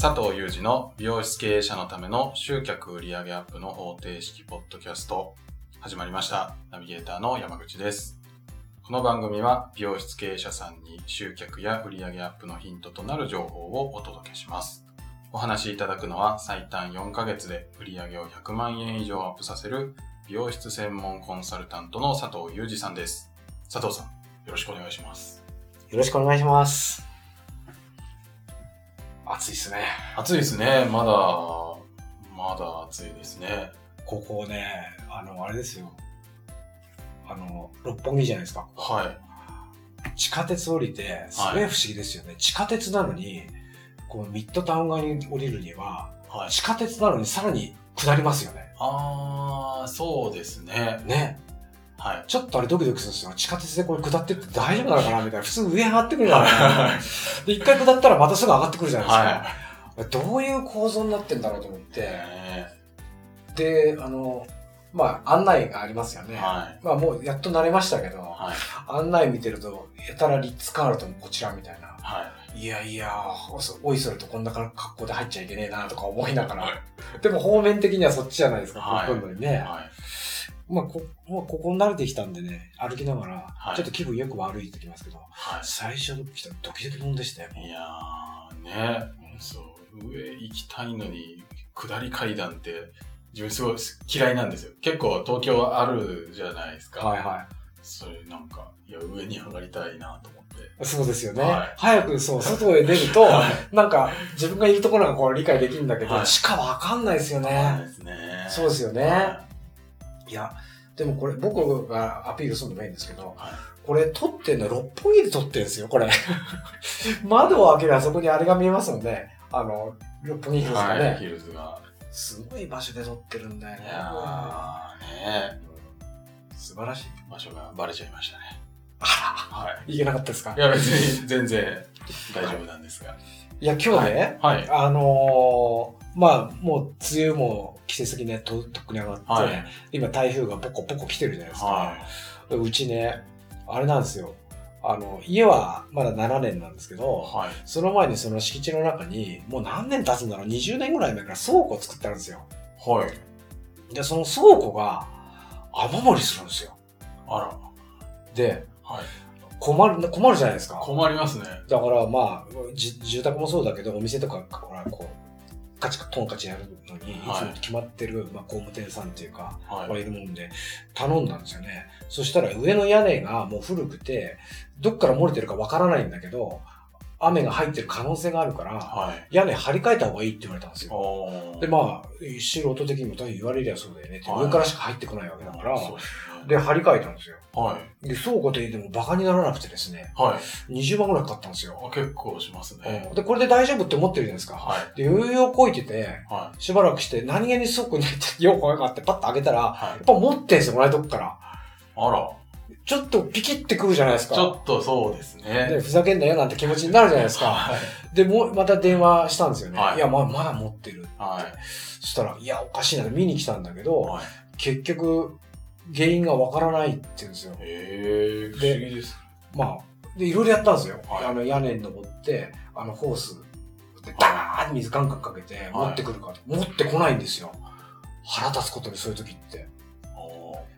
佐藤裕二の美容室経営者のための集客売上アップの方程式ポッドキャスト始まりました。ナビゲーターの山口です。この番組は美容室経営者さんに集客や売上アップのヒントとなる情報をお届けします。お話しいただくのは最短4ヶ月で売上を100万円以上アップさせる美容室専門コンサルタントの佐藤裕二さんです。佐藤さん、よろしくお願いします。よろしくお願いします。暑いですね。暑いですね。まだ暑いですね。ここね、あれですよ。六本木じゃないですか。はい。地下鉄降りて、すごい不思議ですよね。はい、地下鉄なのに、こうミッドタウン側に降りるには、はい、地下鉄なのにさらに下りますよね。ああ、そうですね。ね。はい。ちょっとあれドキドキするんですよ。地下鉄でこれ下ってって大丈夫なのかなみたいな。普通上上がってくるじゃないですか。で、一回下ったらまたすぐ上がってくるじゃないですか。はい、どういう構造になってんだろうと思って。で、案内がありますよね。はい、もうやっと慣れましたけど、はい、案内見てると、やたらリッツカールトンこちらみたいな。はい、いや、おいそれとこんな格好で入っちゃいけねえなとか思いながら。はい、でも方面的にはそっちじゃないですか。はい、ここにね。はいこ慣れてきたんでね、歩きながら、はい、ちょっと気分よく歩いてきますけど、はい、最初来たドキドキもんでしたよ。いやーね、そう、上行きたいのに、下り階段って、自分すごい嫌いなんですよ。結構東京はあるじゃないですか。はいはい。それなんか、いや、上に上がりたいなと思って。そうですよね。はい、早く外へ出ると、はい、なんか、自分がいるところがこう理解できるんだけど、はい、地下わかんないですよね。そうですね。そうですよね。はいいや、でもこれ、僕がアピールするのもいいんですけど、はい、これ撮ってんの、六本木で撮ってんですよ、これ。窓を開ければそこにあれが見えますので、六本木ヒルズがね、はい、ヒルズが。すごい場所で撮ってるんだよね。いやーね、素晴らしい。場所がバレちゃいましたね。あら、はい。いけなかったですか？いや、別に全然大丈夫なんですが。いや、今日ね、はいはい、もう梅雨も季節的にね、とっくに上がって、はい、今台風がポコポコ来てるじゃないですか、はい、うちね、あれなんですよ。家はまだ7年なんですけど、はい、その前にその敷地の中に、もう何年経つんだろう、20年ぐらい前から倉庫を作ってあるんですよ。はい。で、その倉庫が雨漏りするんですよ。あら。で、はい。困るじゃないですか。困りますね。だから住宅もそうだけど、お店とか、ほら、こう、カチカトンカチやるのに、いつも決まってる、工務店さんっていうか、いるもんで、頼んだんですよね。そしたら上の屋根がもう古くて、どっから漏れてるかわからないんだけど、雨が入ってる可能性があるから、はい、屋根張り替えた方がいいって言われたんですよ。で、素人的にも多分言われりゃそうだよねって、はい、上からしか入ってこないわけだから、で、張り替えたんですよ。はい。で、倉庫といってもバカにならなくてですね、はい。20万ぐらいかかったんですよ。結構しますね。で、これで大丈夫って思ってるじゃないですか。はい。で、余裕をこいてて、はい、しばらくして何気に倉庫に入って、よう怖いかってパッと開けたら、はい、やっぱ持ってんすよ、もらえとくから。あら。ちょっとピキってくるじゃないですか。ちょっとそうですね。で、ふざけんなよなんて気持ちになるじゃないですか。はい、で、また電話したんですよね。はい、いや、まだ持ってるって。はい、そしたら、いや、おかしいなって見に来たんだけど、はい、結局、原因がわからないって言うんですよ。へー、不思議です。で、いろいろやったんですよ。はい、屋根に登って、ホースでダーって水ガンガンかけて、持ってくるかと、はい。持ってこないんですよ。腹立つことにそういう時って。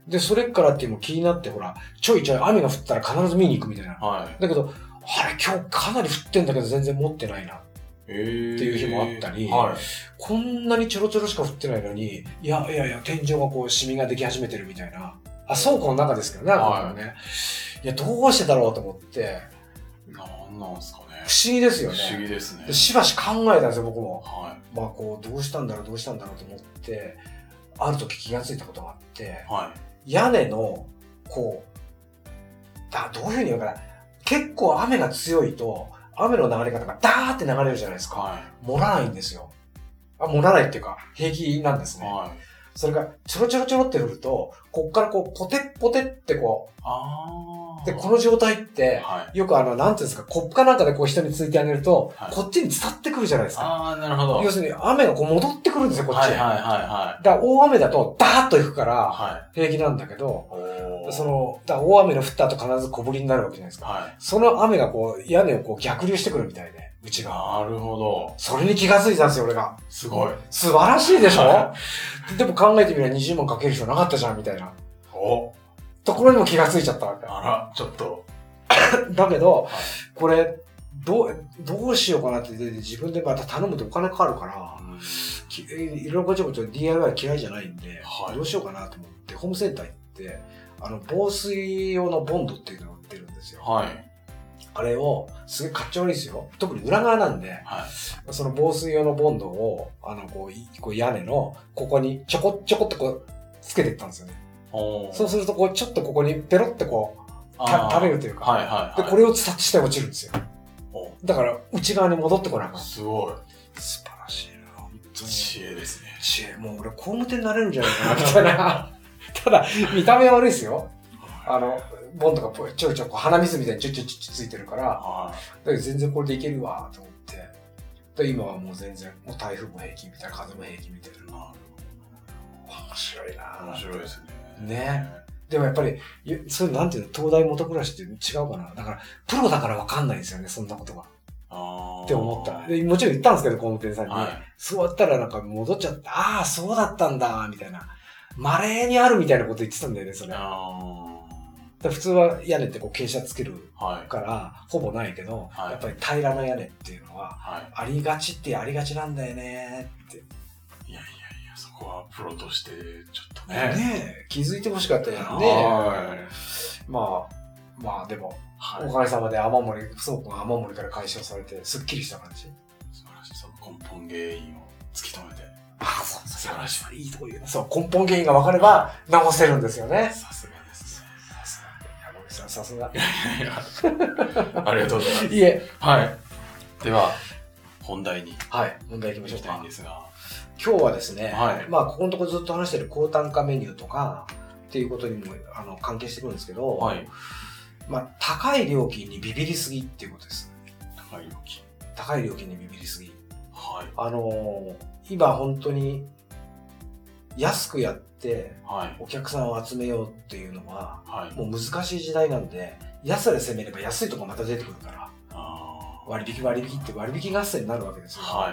で、それからっていうのも気になって、ほら、ちょいちょい雨が降ったら必ず見に行くみたいな。はい、だけど、あれ今日かなり降ってんだけど全然持ってないな。っていう日もあったり、はい、こんなにちょろちょろしか降ってないのに、いや、天井がこう、シミができ始めてるみたいな。あ、倉庫の中ですけどね、はい、ね。いや、どうしてだろうと思って。なんすかね。不思議ですよね。不思議ですね。で、しばし考えたんですよ、僕も。はい、どうしたんだろうと思って、ある時気がついたことがあって、はい屋根の、どういうふうに言うかな。結構雨が強いと、雨の流れ方がダーって流れるじゃないですか。はい、漏らないんですよ。漏らないっていうか、平気なんですね。はい、それが、ちょろちょろちょろって降ると、こっからポテッポテってで、この状態って、はい、よくなんていうんですか、コップかなんかで人についてあげると、はい、こっちに伝ってくるじゃないですか。ああ、なるほど。要するに、雨が戻ってくるんですよ、こっちに。はいはいはい。だから、大雨だと、ダーッと行くから、平気なんだけど、はい、大雨の降った後必ず小降りになるわけじゃないですか。はい、その雨が屋根を逆流してくるみたいで。内側。なるほど。それに気がついたんですよ、俺が。すごい。素晴らしいでしょでも考えてみれば20問かける必要なかったじゃん、みたいな。おところにも気がついちゃったわけ。あら、ちょっと。だけど、はい、これ、どうしようかなって、自分でまた頼むとお金かかるから、いろいろごちゃごちゃ DIY 嫌いじゃないんで、はい、どうしようかなと思って、ホームセンター行って、防水用のボンドっていうのを売ってるんですよ。はい。あれを、すげえかっちょ悪いですよ。特に裏側なんで、はい、その防水用のボンドを、こう屋根の、ここにちょこちょこってこう、つけていったんですよね。そうすると、こう、ちょっとここにペロってこう、垂れるというか、はいはいはい、で、これを伝って下に落ちるんですよ。だから、内側に戻ってこなかった。すごい。素晴らしいな。本当に。知恵ですね。知恵。もう俺、工務店になれるんじゃないかな、みたいな。ただ、見た目は悪いですよ。ボンとかちょいちょい鼻水みたいにちょついてるから、はい、だけど全然これでいけるわと思って、で今はもう全然もう台風も平気みたいな、風も平気みたいな。面白いな。面白いですね。ね。でもやっぱりそういうなんていうの、東大元暮らしって違うかな。だからプロだからわかんないんですよね、そんなことが。って思った。でもちろん言ったんですけど、工務店さんに、はい、そうやったらなんか戻っちゃって、ああそうだったんだみたいな、稀にあるみたいなこと言ってたんだよね、それ。普通は屋根ってこう傾斜つけるからほぼないけど、はい、やっぱり平らな屋根っていうのはありがちってありがちなんだよねって。いやいやいや、そこはプロとしてちょっとね。ね、気づいてほしかったよね。まあでも、はい、おかげさまで雨漏り、倉庫が雨漏りから解消されてすっきりした感じ。素晴らしい。その根本原因を突き止めて。ああ、そう素晴らしい。いいとこ言うね。そう、根本原因が分かれば直せるんですよね。さすが。さすが。いやいやいや。ありがとうございます。いえ。はい。では、本題に。はい。問題いきましょうか。今日はですね、はい、まあ、ここのところずっと話してる高単価メニューとかっていうことにも関係してくるんですけど、はい、まあ、高い料金にビビりすぎっていうことです。高い料金。高い料金にビビりすぎ。はい。今本当に安くやって、はい、お客さんを集めようっていうのは、はい、もう難しい時代なんで、安さで攻めれば安いとこまた出てくるから、あ割引って割引合戦になるわけですよ、は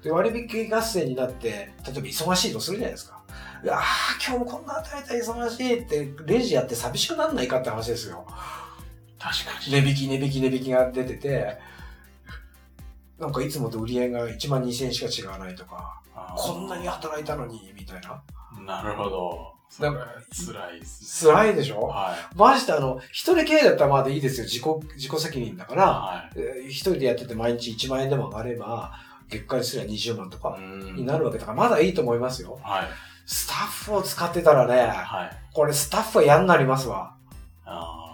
い、で割引合戦になって、例えば忙しいとするじゃないですか。いや今日もこんな与えたら忙しいって、レジやって寂しくなんないかって話ですよ。確かに値引きが出てて、なんかいつもと売り上げが1万2000円しか違わないとか、こんなに働いたのにみたいな。なるほど。なんか辛いですね。辛いでしょ。はい。まして一人経営だったらまだいいですよ。自己責任だから、はい、一人でやってて毎日1万円でも上がれば、月間すれば20万とかになるわけだから、まだいいと思いますよ。はい。スタッフを使ってたらね、はい、これスタッフは嫌になりますわ。ああ。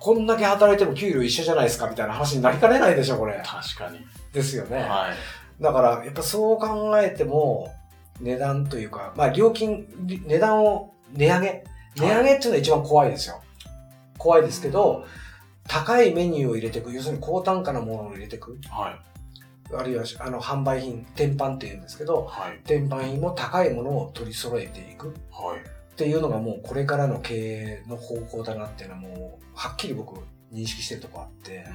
こんだけ働いても給料一緒じゃないですかみたいな話になりかねないでしょ、これ。確かに。ですよね。はい。だから、やっぱそう考えても、値段というか、まあ料金、値段を値上げっていうのが一番怖いですよ。怖いですけど、うん、高いメニューを入れていく、要するに高単価なものを入れていく。はい、あるいは販売品、天板っていうんですけど、はい、天板品も高いものを取り揃えていく。はい、っていうのがもうこれからの経営の方向だなっていうのはもう、はっきり僕認識してるとこあって。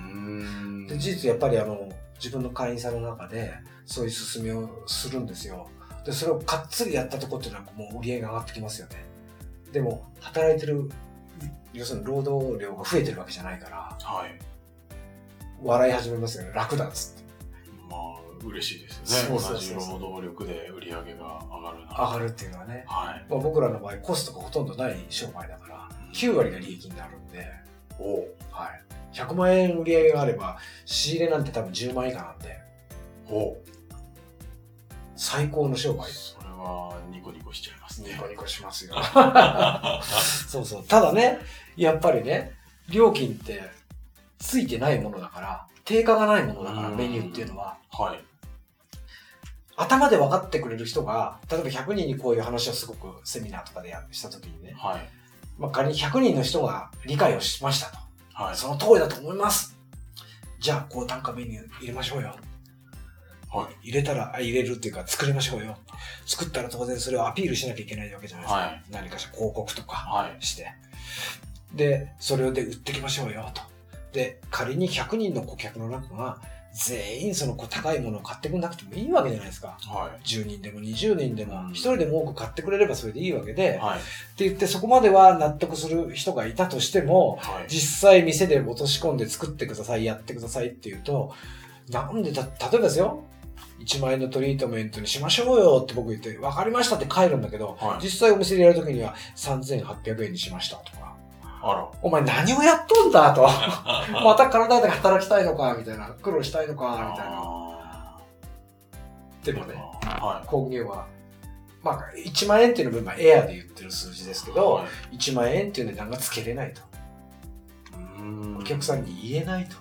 で、事実やっぱり自分の会員さんの中で、そういう勧めをするんですよ。でそれをかっつりやったとこってなんかもう売り上げが上がってきますよね。でも働いてる、要するに労働量が増えてるわけじゃないから、はい、笑い始めますよね。楽だっつって。まあ嬉しいですよね。そうそうそうそう。同じ労働力で売り上げが上がるっていうのはね、はい、まあ、僕らの場合コストがほとんどない商売だから9割が利益になるんで、お、はい、100万円売り上げがあれば仕入れなんて多分10万以下なんで、お最高の商売。それはニコニコしちゃいますね。ニコニコしますよ。そうそう。ただね、やっぱりね、料金ってついてないものだから、定価がないものだから、メニューっていうのは。はい。頭で分かってくれる人が、例えば100人にこういう話をすごくセミナーとかでしたときにね、はい。まあ、仮に100人の人が理解をしましたと。はい。その通りだと思います。じゃあ、高単価メニュー入れましょうよ。はい、入れるっていうか作りましょうよ。作ったら当然それをアピールしなきゃいけないわけじゃないですか。はい、何かしら広告とかして、はい、でそれで売ってきましょうよと。で仮に100人の顧客の中が全員その高いものを買ってくんなくてもいいわけじゃないですか、はい、10人でも20人でも1人でも多く買ってくれればそれでいいわけで、はい、って言ってそこまでは納得する人がいたとしても、はい、実際店で落とし込んで作ってくださいやってくださいって言うとなんで例えばですよ1万円のトリートメントにしましょうよって僕言って分かりましたって帰るんだけど、はい、実際お店でやるときには3800円にしましたとかあらお前何をやっとんだとまた体で働きたいのかみたいな苦労したいのかみたいなでもね、はい、工芸は、まあ、1万円っていうのはエアで言ってる数字ですけど、はい、1万円っていう値段がつけれないとお客さんに言えないと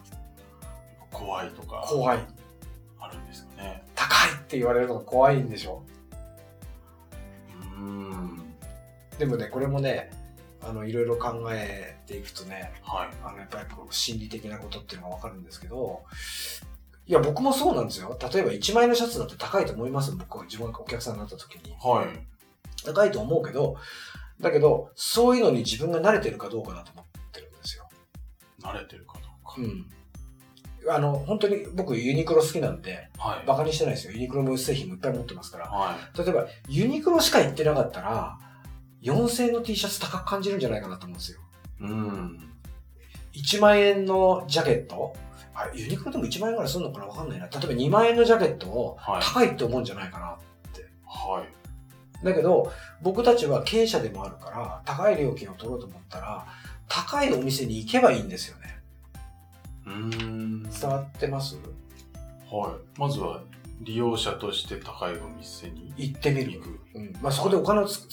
怖いとか怖いあるんですよね高いって言われるのが怖いんでしょでもねこれもねいろいろ考えていくとね、はい、やっぱりこう心理的なことっていうのが分かるんですけどいや僕もそうなんですよ例えば1枚のシャツだって高いと思います僕は自分がお客さんになった時に、はい、高いと思うけどだけどそういうのに自分が慣れてるかどうかだと思ってるんですよ慣れてるかどうか、うん本当に僕ユニクロ好きなんで、はい、バカにしてないですよユニクロの製品もいっぱい持ってますから、はい、例えばユニクロしか行ってなかったら4000円の T シャツ高く感じるんじゃないかなと思うんですよ、うん、1万円のジャケットあユニクロでも1万円ぐらいするのかな分かんないな例えば2万円のジャケットを高いって思うんじゃないかなって、はい、だけど僕たちは経営者でもあるから高い料金を取ろうと思ったら高いお店に行けばいいんですよね伝わってます？はい、まずは利用者として高いお店に行ってみる、うんまあ、そこでお金を使っ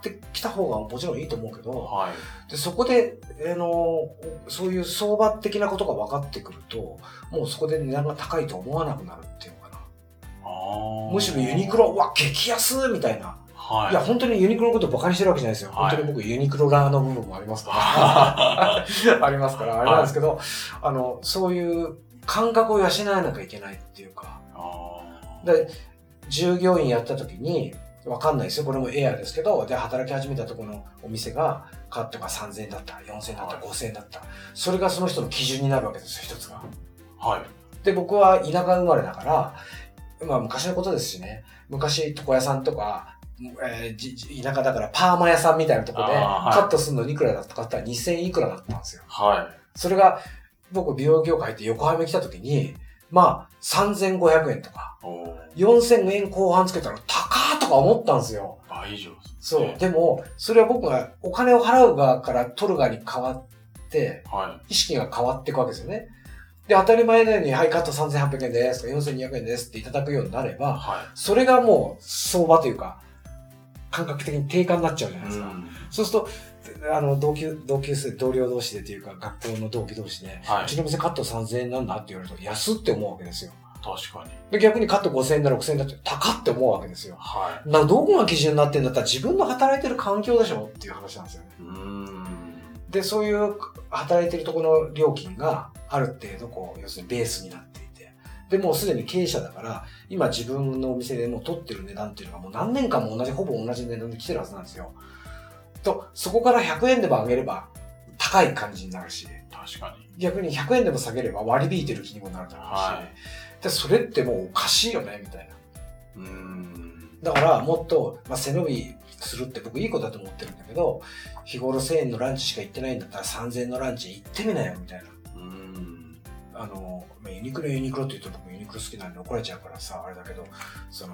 てきた方がもちろんいいと思うけど、はい、でそこで、そういう相場的なことが分かってくるともうそこで値段が高いと思わなくなるっていうのかなあむしろユニクロうわ激安みたいな、はい、いや本当にユニクロのことバカにしてるわけじゃないですよ、はい、本当に僕ユニクロラーの部分もありますからありますからあれなんですけど、はい、そういう感覚を養わなきゃいけないっていうかで従業員やった時に分かんないですよこれもエアですけどで働き始めたところのお店がカットが3000円だった4000円だった、はい、5000円だったそれがその人の基準になるわけですよ一つが、はい、で僕は田舎生まれだから、まあ、昔のことですしね昔床屋さんとか、田舎だからパーマ屋さんみたいなところでカットするのにいくらだったかって言ったら2000いくらだったんですよ、はい、それが僕美容業界って横浜に来た時にまあ3500円とか4000円後半つけたら高ーとか思ったんですよ。倍以上ですね。そう。でもそれは僕がお金を払う側から取る側に変わって、はい、意識が変わっていくわけですよね。で当たり前のようにはいカット3800円ですとか4200円ですっていただくようになれば、はい、それがもう相場というか感覚的に定価になっちゃうじゃないですか。うん、そうすると同僚同士でというか学校の同期同士で、はい、うちの店カット3000円なんだって言われると安って思うわけですよ。確かに。で逆にカット5000円だ6000円だって高って思うわけですよ。はい。などこが基準になってんだったら自分の働いてる環境でしょっていう話なんですよね。でそういう働いてるところの料金がある程度こう要するにベースになっていて、でもうすでに経営者だから今自分のお店でもう取ってる値段っていうのがもう何年間もほぼ同じ値段で来てるはずなんですよ。とそこから100円でも上げれば高い感じになるし、確かに逆に100円でも下げれば割り引いてる気にもなるだろうし、はい、でそれってもうおかしいよねみたいな。だからもっと、まあ、背伸びするって僕いいことだと思ってるんだけど、日頃1000円のランチしか行ってないんだったら3000円のランチ行ってみなよみたいな。ユニクロって言うと僕ユニクロ好きなんで怒られちゃうからさあれだけど、じゃあ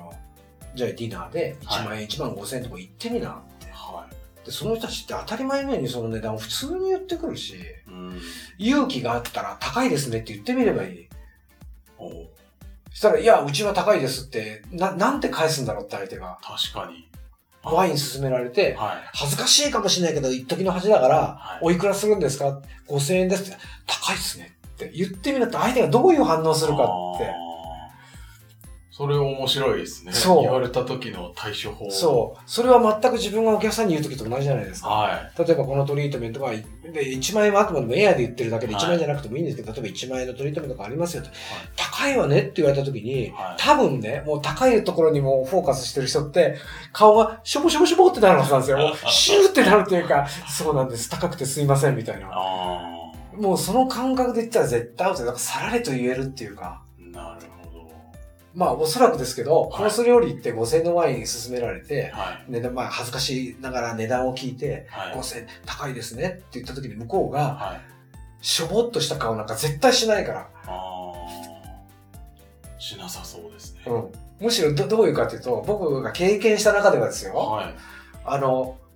ディナーで1万円、はい、1万5000円とか行ってみなって。はいでその人たちって当たり前のようにその値段を普通に言ってくるし、うん、勇気があったら高いですねって言ってみればいい。おしたらいやうちは高いですってなんて返すんだろうって相手が。確かに。ワイン勧められて、はい、恥ずかしいかもしれないけど一時の恥だから、はい、おいくらするんですか ?5000 円ですって高いですねって言ってみると相手がどういう反応するかって。それ面白いですね。言われた時の対処法。そう。それは全く自分がお客さんに言う時と同じじゃないですか。はい、例えばこのトリートメントが1万円はあくまでもエアで言ってるだけで1万円じゃなくてもいいんですけど、はい、例えば1万円のトリートメントがありますよと、はい、高いわねって言われた時に、はい、多分ね、もう高いところにもフォーカスしてる人って顔がしょぼしょぼしょぼってなるはずなんですよ。シューってなるというか、そうなんです。高くてすいませんみたいな。もうその感覚で言ったら絶対アウトで、なんかさられと言えるっていうか。なるほど。まあおそらくですけど、コース料理って5000円のワインに勧められて、はい、値段、まあ恥ずかしながら値段を聞いて、はい、5000円高いですねって言った時に向こうが、はい、しょぼっとした顔なんか絶対しないから。あー、しなさそうですね。うん、むしろ どういうかというと、僕が経験した中ではですよ、はい、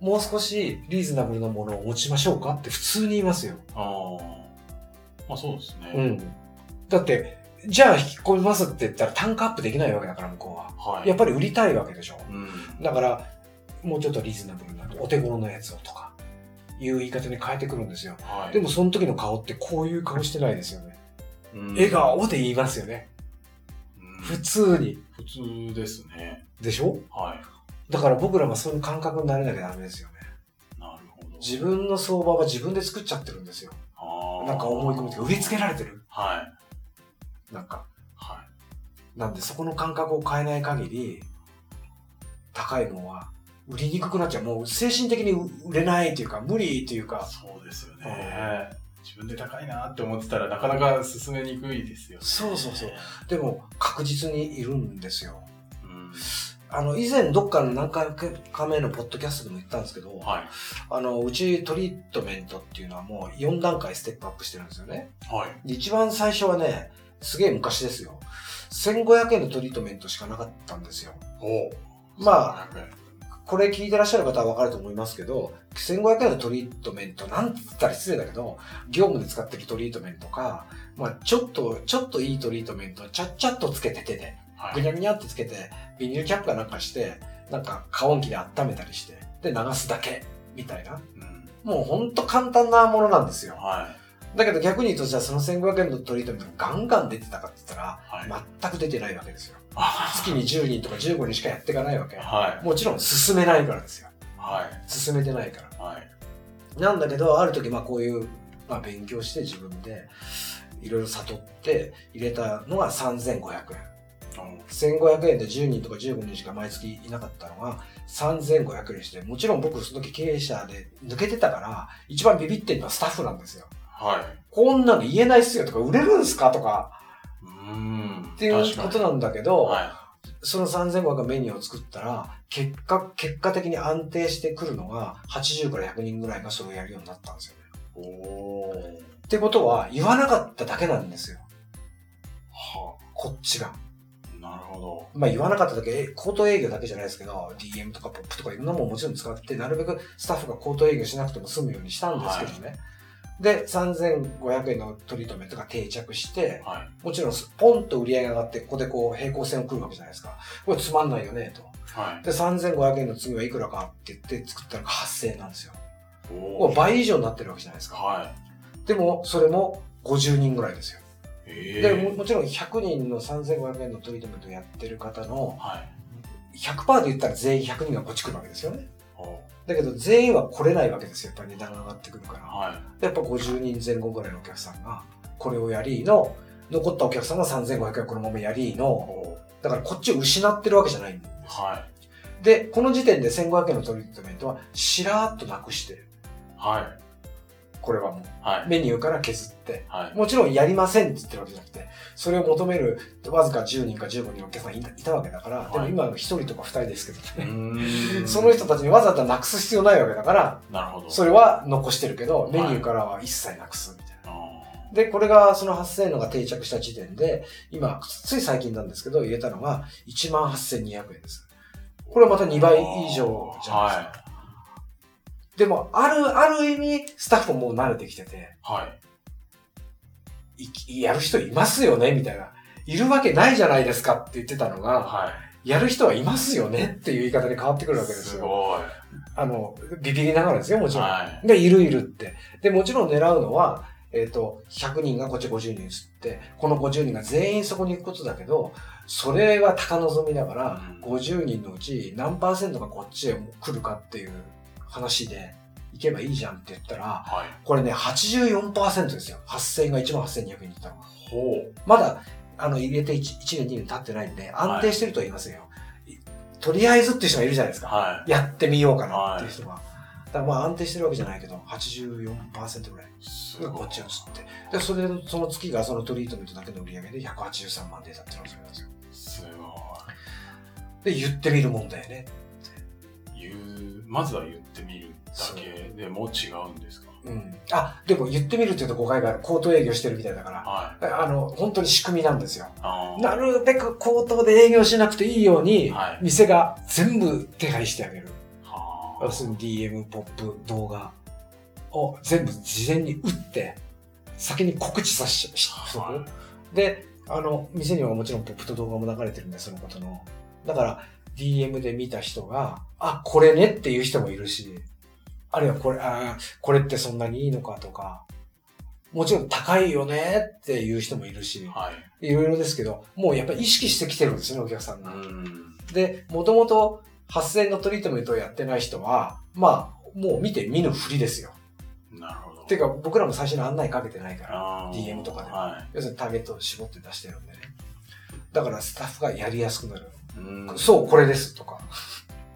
もう少しリーズナブルなものを持ちましょうかって普通に言いますよ。ああ、まあそうですね。うん。だってじゃあ引き込みますって言ったら単価アップできないわけだから向こうは、はい、やっぱり売りたいわけでしょ、うん、だからもうちょっとリーズナブルなお手頃のやつをとかいう言い方に変えてくるんですよ、はい、でもその時の顔ってこういう顔してないですよね、うん、笑顔で言いますよね、うん、普通に。普通ですね。でしょ。はい。だから僕らがそういう感覚になれなきゃダメですよね。なるほど。自分の相場は自分で作っちゃってるんですよ。なんか思い込みとか売りつけられてる。はい。なんか。はい。なんでそこの感覚を変えない限り、高いのは売りにくくなっちゃう。もう精神的に売れないというか、無理というか。そうですよね。自分で高いなって思ってたらなかなか進めにくいですよね。そうそうそう。でも確実にいるんですよ。うん。以前どっかの何回か目のポッドキャストでも言ったんですけど、はい、うちトリートメントっていうのはもう4段階ステップアップしてるんですよね。はい。で、一番最初はね、すげえ昔ですよ。1500円のトリートメントしかなかったんですよ。おう。まあ、これ聞いてらっしゃる方はわかると思いますけど、1500円のトリートメント、なんて言ったら失礼だけど、業務で使ってるトリートメントか、まあ、ちょっといいトリートメントをちゃっちゃっとつけて手で、ぐにゃぐにゃってつけて、ビニールキャップかなんかして、なんか加温器で温めたりして、で流すだけ、みたいな。うん、もうほんと簡単なものなんですよ。はい、だけど逆に言うと、じゃあその1500円のトリートメントがガンガン出てたかって言ったら、はい、全く出てないわけですよ。月に10人とか15人しかやっていかないわけ。はい、もちろん進めないからですよ。はい、進めてないから。はい、なんだけど、ある時、まあこういう、まあ勉強して自分で、いろいろ悟って入れたのが3500円。1500円で10人とか15人しか毎月いなかったのが3500円して、もちろん僕その時経営者で抜けてたから一番ビビってるのはスタッフなんですよ。はい。こんなの言えないっすよとか売れるんすかとか、っていうことなんだけど、はい、その3500円メニューを作ったら結果的に安定してくるのが80から100人ぐらいがそれをやるようになったんですよね。おー。ってことは言わなかっただけなんですよ。はあ、こっちが。なるほど。まあ言わなかっただけ、口頭営業だけじゃないですけど、DM とか POP とかいろんなものもちろん使って、なるべくスタッフが口頭営業しなくても済むようにしたんですけどね。はい、で、3500円のトリートメントが定着して、はい、もちろんポンと売り上げが上がって、ここでこう平行線を来るわけじゃないですか。これつまんないよね、と。はい、で、3500円の次はいくらかって言って作ったのが8000円なんですよ。お倍以上になってるわけじゃないですか。はい、でも、それも50人ぐらいですよ。で もちろん100人の3500円のトリートメントをやってる方の 100% で言ったら全員100人がこっち来るわけですよね。だけど全員は来れないわけですよ。やっぱり値段が上がってくるから、はい、やっぱ50人前後ぐらいのお客さんがこれをやりの、残ったお客さんが3500円このままやりの、だからこっちを失ってるわけじゃないんです、はい、でこの時点で1500円のトリートメントはしらーっとなくしてる、はい、これはもう、はい、メニューから削って、はい、もちろんやりませんって言ってるわけじゃなくて、それを求めるわずか10人か15人のお客さんがいたわけだから、はい、でも今は1人とか2人ですけどね、その人たちにわざわざなくす必要ないわけだから、なるほど。それは残してるけど、メニューからは一切なくすみたいな。はい、で、これがその8000円のが定着した時点で、今、つい最近なんですけど、入れたのが 18,200 円です。これはまた2倍以上じゃないですか。でも、ある意味、スタッフも慣れてきてて、はい。やる人いますよねみたいな。いるわけないじゃないですかって言ってたのが、はい。やる人はいますよねっていう言い方に変わってくるわけですよ。すごい。ビビりながらですよ、もちろん。はい。で、いるって。で、もちろん狙うのは、100人がこっち50人移って、この50人が全員そこに行くことだけど、それは高望みだから、50人のうち何パーセントがこっちへ来るかっていう話で行けばいいじゃんって言ったら、はい、これね 84% ですよ。8000円が 18,200 円にいったの。ほう。まだ入れて 1年2年経ってないんで安定してるとは言いませんよ、はい、とりあえずっていう人がいるじゃないですか、はい、やってみようかなっていう人が、はい、だからまあ安定してるわけじゃないけど 84% ぐらいがこっちを移ってでそれその月がそのトリートメントだけの売り上げで183万出たっていうのがそれなんですよ。すごい。で言ってみるもんだよねって言う、まずは言ってみるだけでも違うんですか。うん、あでも言ってみるっていうと誤解がある。口頭営業してるみたいだから、はい、本当に仕組みなんですよ。なるべく口頭で営業しなくていいように、はい、店が全部手配してあげる。要するに DM、ポップ、動画を全部事前に打って先に告知させてはい、で店にはもちろんポップと動画も流れてるんでそのことのだから DM で見た人があこれねっていう人もいるし。あるいはこれってそんなにいいのかとか、もちろん高いよねっていう人もいるし、はい、いろいろですけど、もうやっぱり意識してきてるんですね、お客さんが。うんで、もともと8000円のトリートメントをやってない人は、まあ、もう見て見ぬふりですよ。なるほど。っていうか、僕らも最初に案内かけてないから、DM とかでも、はい。要するにターゲットを絞って出してるんでね。だからスタッフがやりやすくなる。うんそう、これですとか。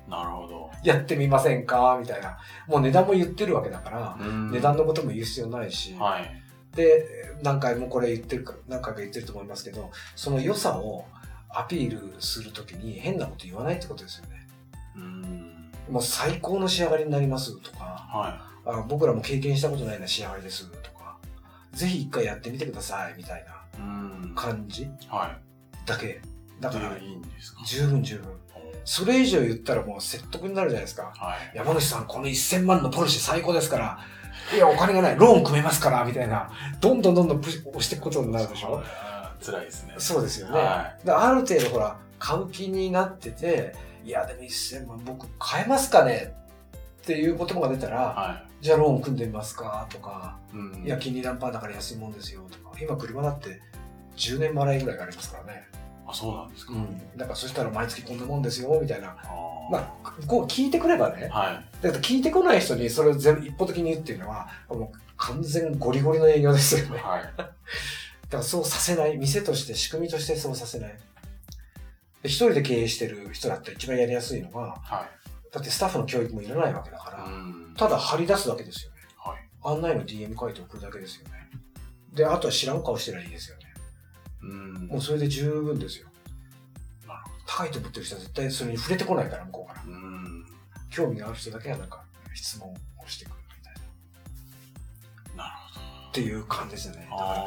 なるほど。やってみませんかみたいな。もう値段も言ってるわけだから、値段のことも言う必要ないし、はい、で、何回もこれ言ってるか、何回か言ってると思いますけど、その良さをアピールするときに変なこと言わないってことですよね。もう最高の仕上がりになりますとか、はい、僕らも経験したことないような仕上がりですとか、ぜひ一回やってみてくださいみたいな感じだけ。だから、いいんですか？十分。それ以上言ったらもう説得になるじゃないですか、はい、山口さんこの1000万のポルシェ最高ですからいやお金がないローン組めますからみたいなどんどん押していくことになるでしょ。辛いですね。そうですよね、はい、だある程度ほら買う気になってていやでも1000万僕買えますかねっていう言葉が出たら、はい、じゃあローン組んでみますかとか、うん、いや金利何パーだから安いもんですよとか今車だって10年払いぐらいがありますからね。あそうなんですか、うん、だからそしたら毎月こんなもんですよみたいなまあこう聞いてくればね、はい、だから聞いてこない人にそれを全部一方的に言うっていうのはもう完全ゴリゴリの営業ですよね、はい、だからそうさせない。店として仕組みとしてそうさせない。一人で経営してる人だったら一番やりやすいのが、はい、だってスタッフの教育もいらないわけだからただ張り出すだけですよね、はい、案内の DM 書いて送るだけですよね。であとは知らん顔してりゃいいですよね。うんもうそれで十分ですよ。なるほど。高いと思ってる人は絶対それに触れてこないから向こうからうん興味がある人だけはなんか質問をしてくるみたいな。なるほどっていう感じですよね。だから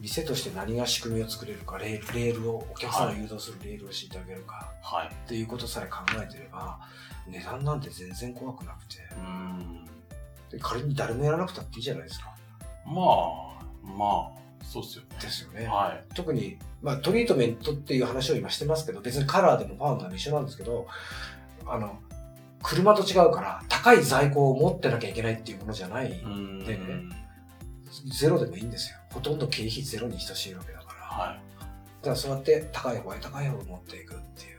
店として何が仕組みを作れるかレールをお客さんを誘導するレールを敷いてあげるか、はい、っていうことさえ考えてれば値段なんて全然怖くなくてうんで仮に誰もやらなくたっていいじゃないですか。まあそうですよね。ですよね。はい、特に、まあ、トリートメントっていう話を今してますけど別にカラーでもパウンダーも一緒なんですけど車と違うから高い在庫を持ってなきゃいけないっていうものじゃないんでねゼロでもいいんですよ。ほとんど経費ゼロに等しいわけだから、はい、だからそうやって高い方へ高い方を持っていくっていう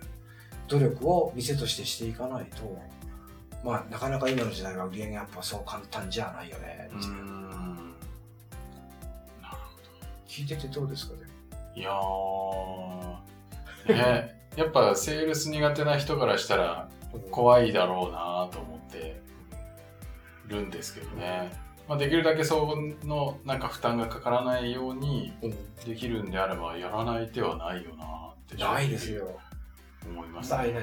努力を店としてしていかないと、まあ、なかなか今の時代は売り上げアップはそう簡単じゃないよねっていう。聞いててどうですかね。いやね、やっぱセールス苦手な人からしたら怖いだろうなと思ってるんですけどね、まあ、できるだけそのなんか負担がかからないようにできるんであればやらない手はないよなってないですよ思います、ね、ない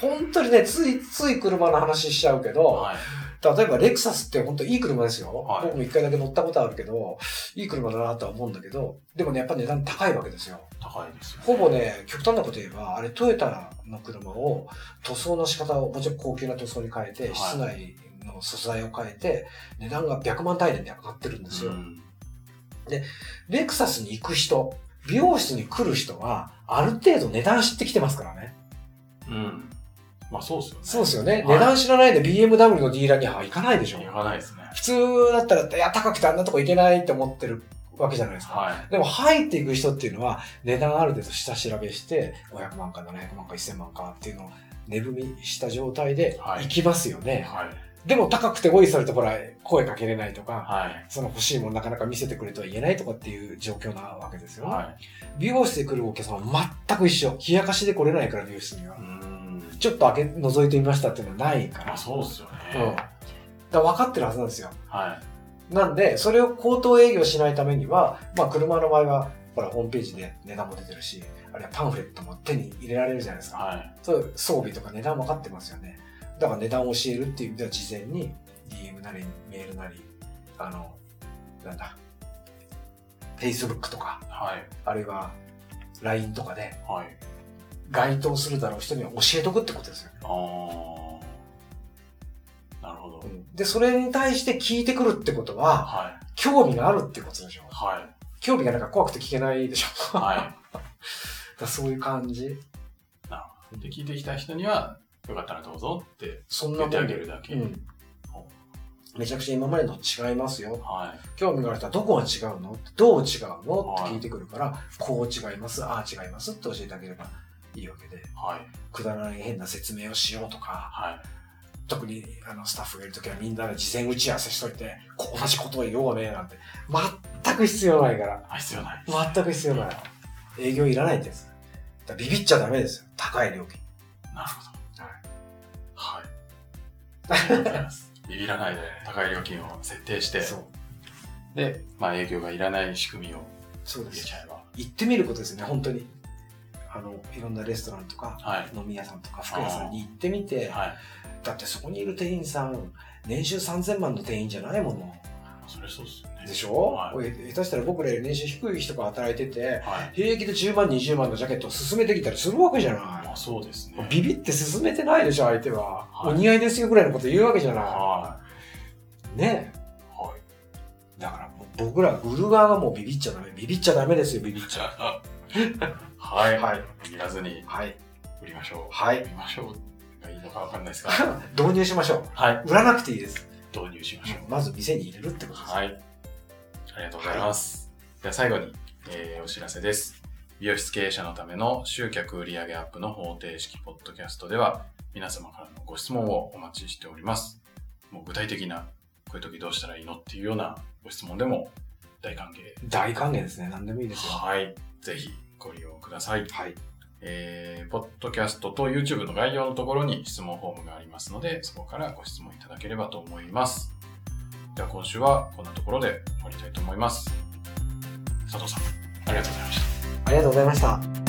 本当にねつい車の話しちゃうけど、はい例えばレクサスって本当いい車ですよ、はい、僕も一回だけ乗ったことあるけどいい車だなとは思うんだけどでもねやっぱ値段高いわけですよ。高いですよ、ね、ほぼね極端なこと言えばあれトヨタの車を塗装の仕方をもちろん高級な塗装に変えて、はい、室内の素材を変えて値段が100万単位で上がってるんですよ、うん、でレクサスに行く人美容室に来る人はある程度値段知ってきてますからね。うんまあそうですよね。そうですよね。値段知らないで BMW のディーラーには行かないでしょ。行かないですね。普通だったらいや高くてあんなとこ行けないって思ってるわけじゃないですか、はい、でも入っていく人っていうのは値段ある程度下調べして500万か700万か1000万かっていうのを値踏みした状態で行きますよね、はいはい、でも高くておいそれとほら声かけれないとか、はい、その欲しいものなかなか見せてくれとは言えないとかっていう状況なわけですよね、はい、美容室で来るお客さんは全く一緒。冷やかしで来れないから美容室にはちょっと覗いてみましたっていうのはないから。まあ、そうですよね、だから分かってるはずなんですよ、はい、なんでそれを口頭営業しないためには、まあ、車の場合はほらホームページで値段も出てるし、あるいはパンフレットも手に入れられるじゃないですか、はい、そう装備とか値段分かってますよね。だから値段を教えるっていう意味では事前に DM なりメールなりなんだ Facebook とか、はい、あるいは LINE とかで、はい、該当するだろう人には教えとくってことですよね。あ、なるほど、うん、でそれに対して聞いてくるってことは、はい、興味があるってことでしょ、はい、興味がなんか怖くて聞けないでしょ、はい、だそういう感じなるほど。で聞いてきた人にはよかったらどうぞって言ってあげるだけ、うん、めちゃくちゃ今までの違いますよ、はい、興味がある人はどこが違うのどう違うのって聞いてくるから、はい、こう違いますああ違いますって教えてあげればいいわけで、はい、くだらない変な説明をしようとか、はい、特にスタッフがいるときはみんなで事前打ち合わせしといて同じことを言おうねなんて全く必要ないから必要ないです全く必要ない、うん、営業いらないんです。だからビビっちゃダメですよ高い料金。なるほど、ビビらないで高い料金を設定してで、まあ、営業がいらない仕組みを入れちゃえば行ってみることですよね。本当にいろんなレストランとか、はい、飲み屋さんとか服屋さんに行ってみて、はい、だってそこにいる店員さん年収3000万の店員じゃないもの。それそうですよね。でしょ、はい、下手したら僕らより年収低い人が働いてて、はい、平気で10万20万のジャケットを勧めてきたりするわけじゃない、まあそうですね、ビビって勧めてないでしょ相手は、はい、お似合いですよぐらいのこと言うわけじゃない、はい、ねえ、はい、だから僕ら売る側がもうビビっちゃダメビビっちゃダメですよビビっちゃはい、はい、ビビらずに売りましょう、はい、売りましょうがいいのか分かんないですか導入しましょう、はい、売らなくていいです導入しましょう。まず店に入れるってことですね、はい、ありがとうございます、はい、では最後に、お知らせです。美容室経営者のための集客売上アップの方程式ポッドキャストでは皆様からのご質問をお待ちしております。もう具体的なこういう時どうしたらいいのっていうようなご質問でも大歓迎大歓迎ですね。何でもいいですよ、はい、ぜひご利用ください、はい、ポッドキャストと YouTube の概要のところに質問フォームがありますのでそこからご質問いただければと思います。では今週はこんなところで終わりたいと思います。佐藤さんありがとうございました。ありがとうございました。